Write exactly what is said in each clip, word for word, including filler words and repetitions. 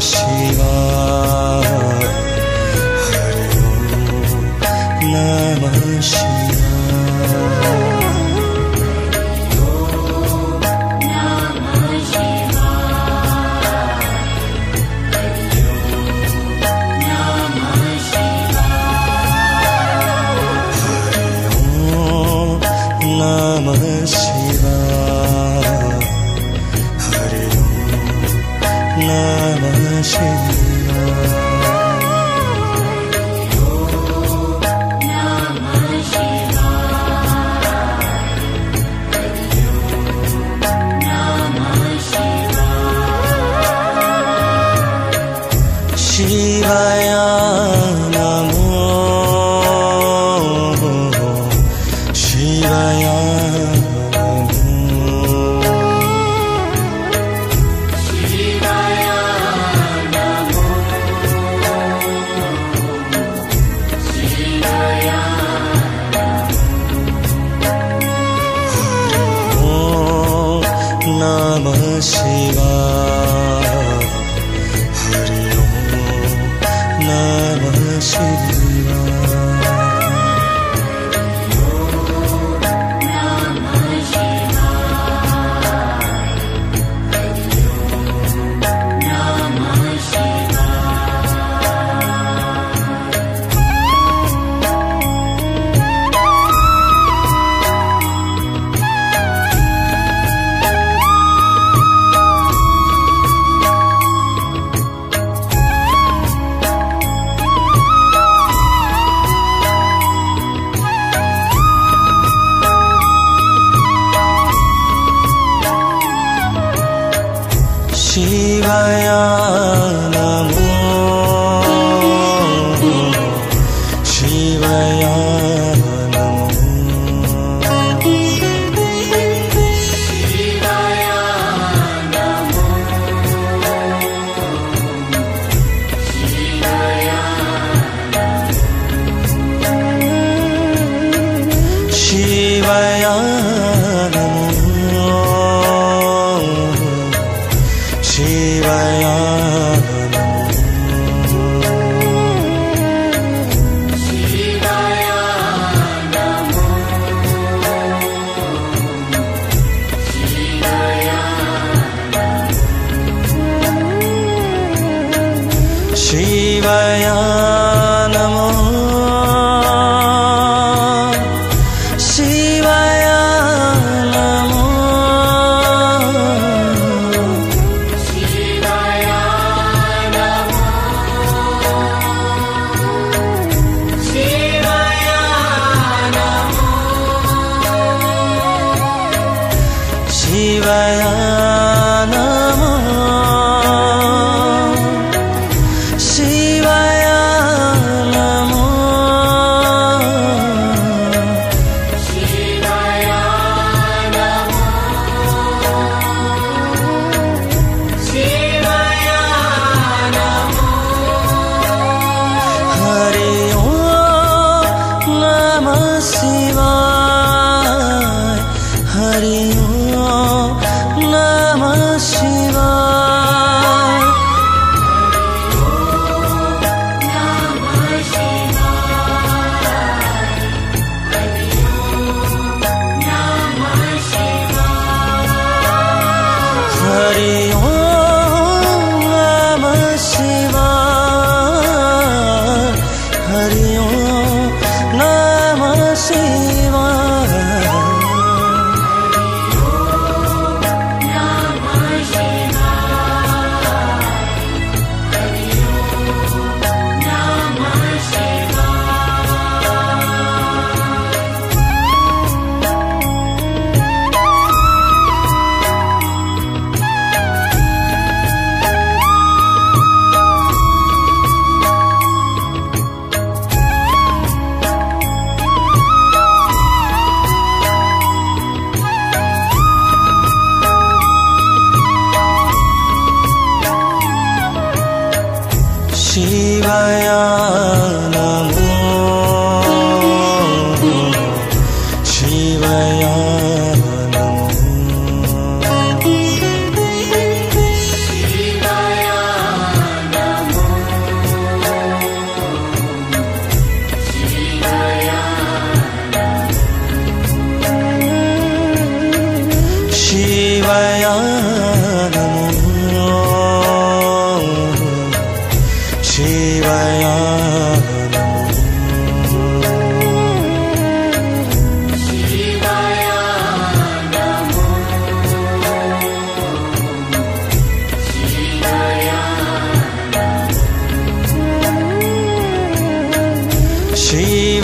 शिवाय हरि ओम नमः शिवाय।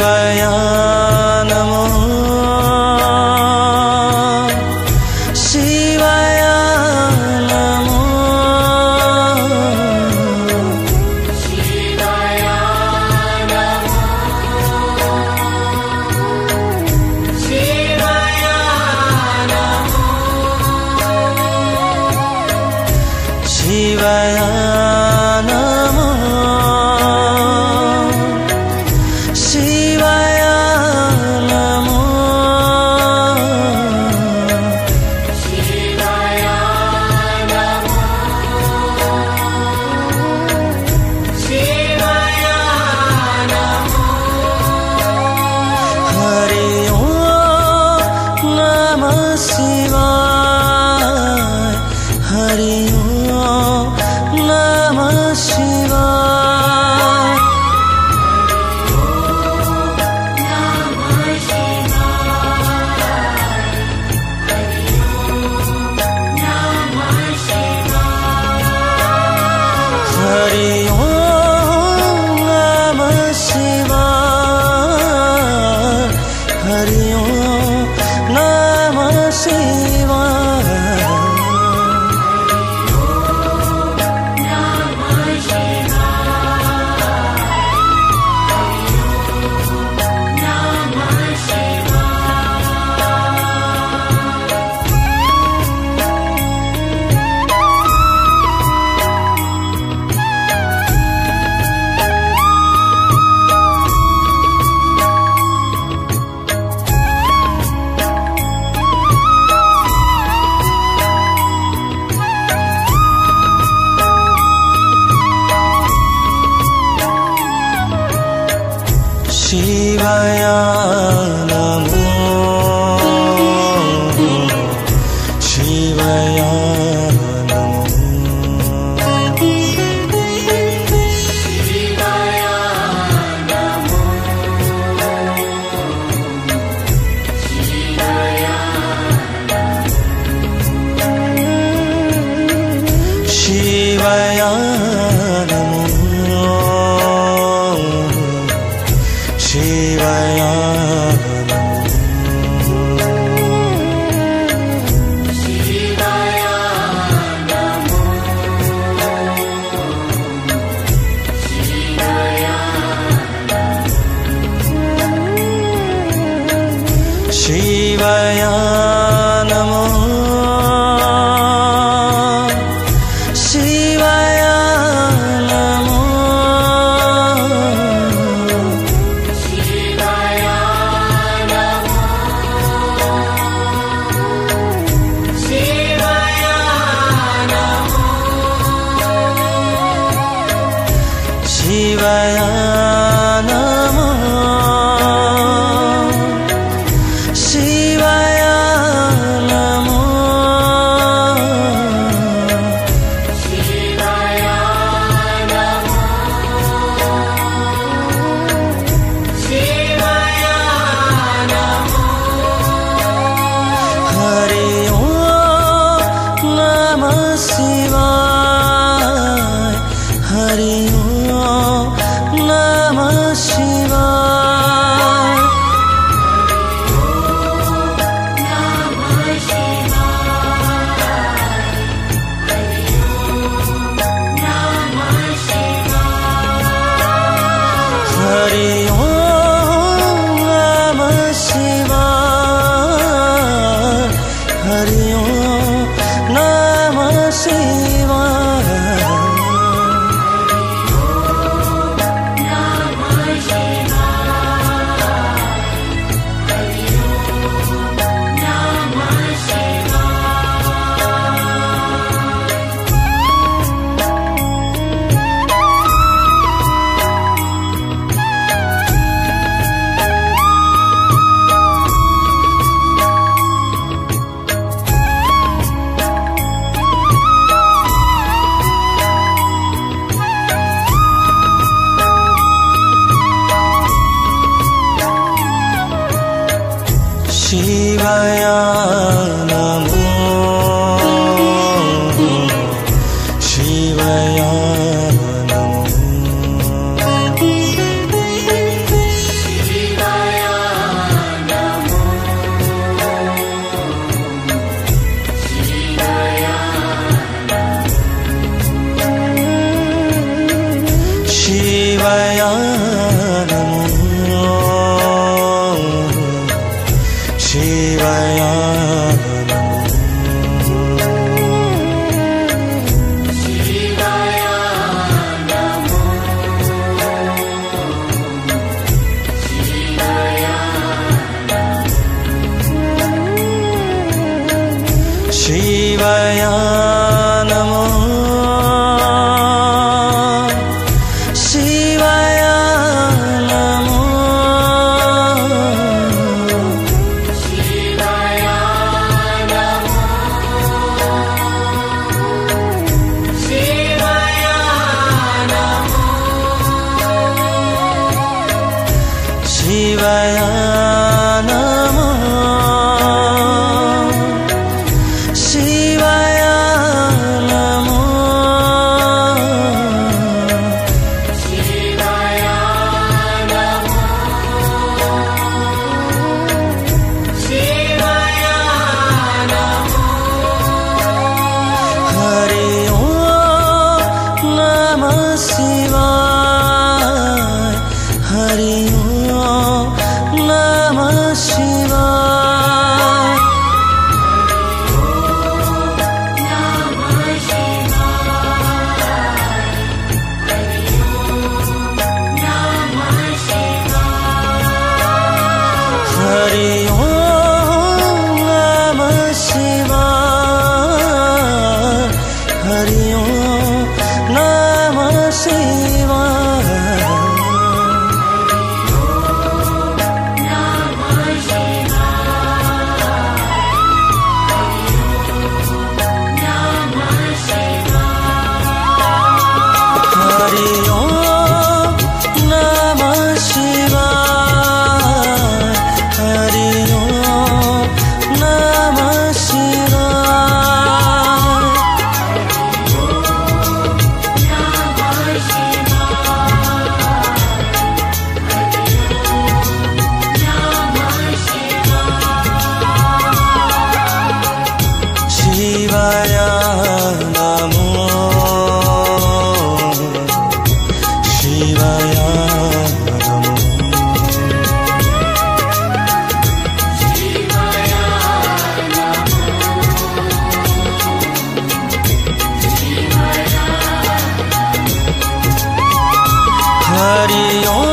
शिवाया नमो शिवाया नमो शिवाया नमो शिवाया नमो शिवाया Shivaya Hari Om.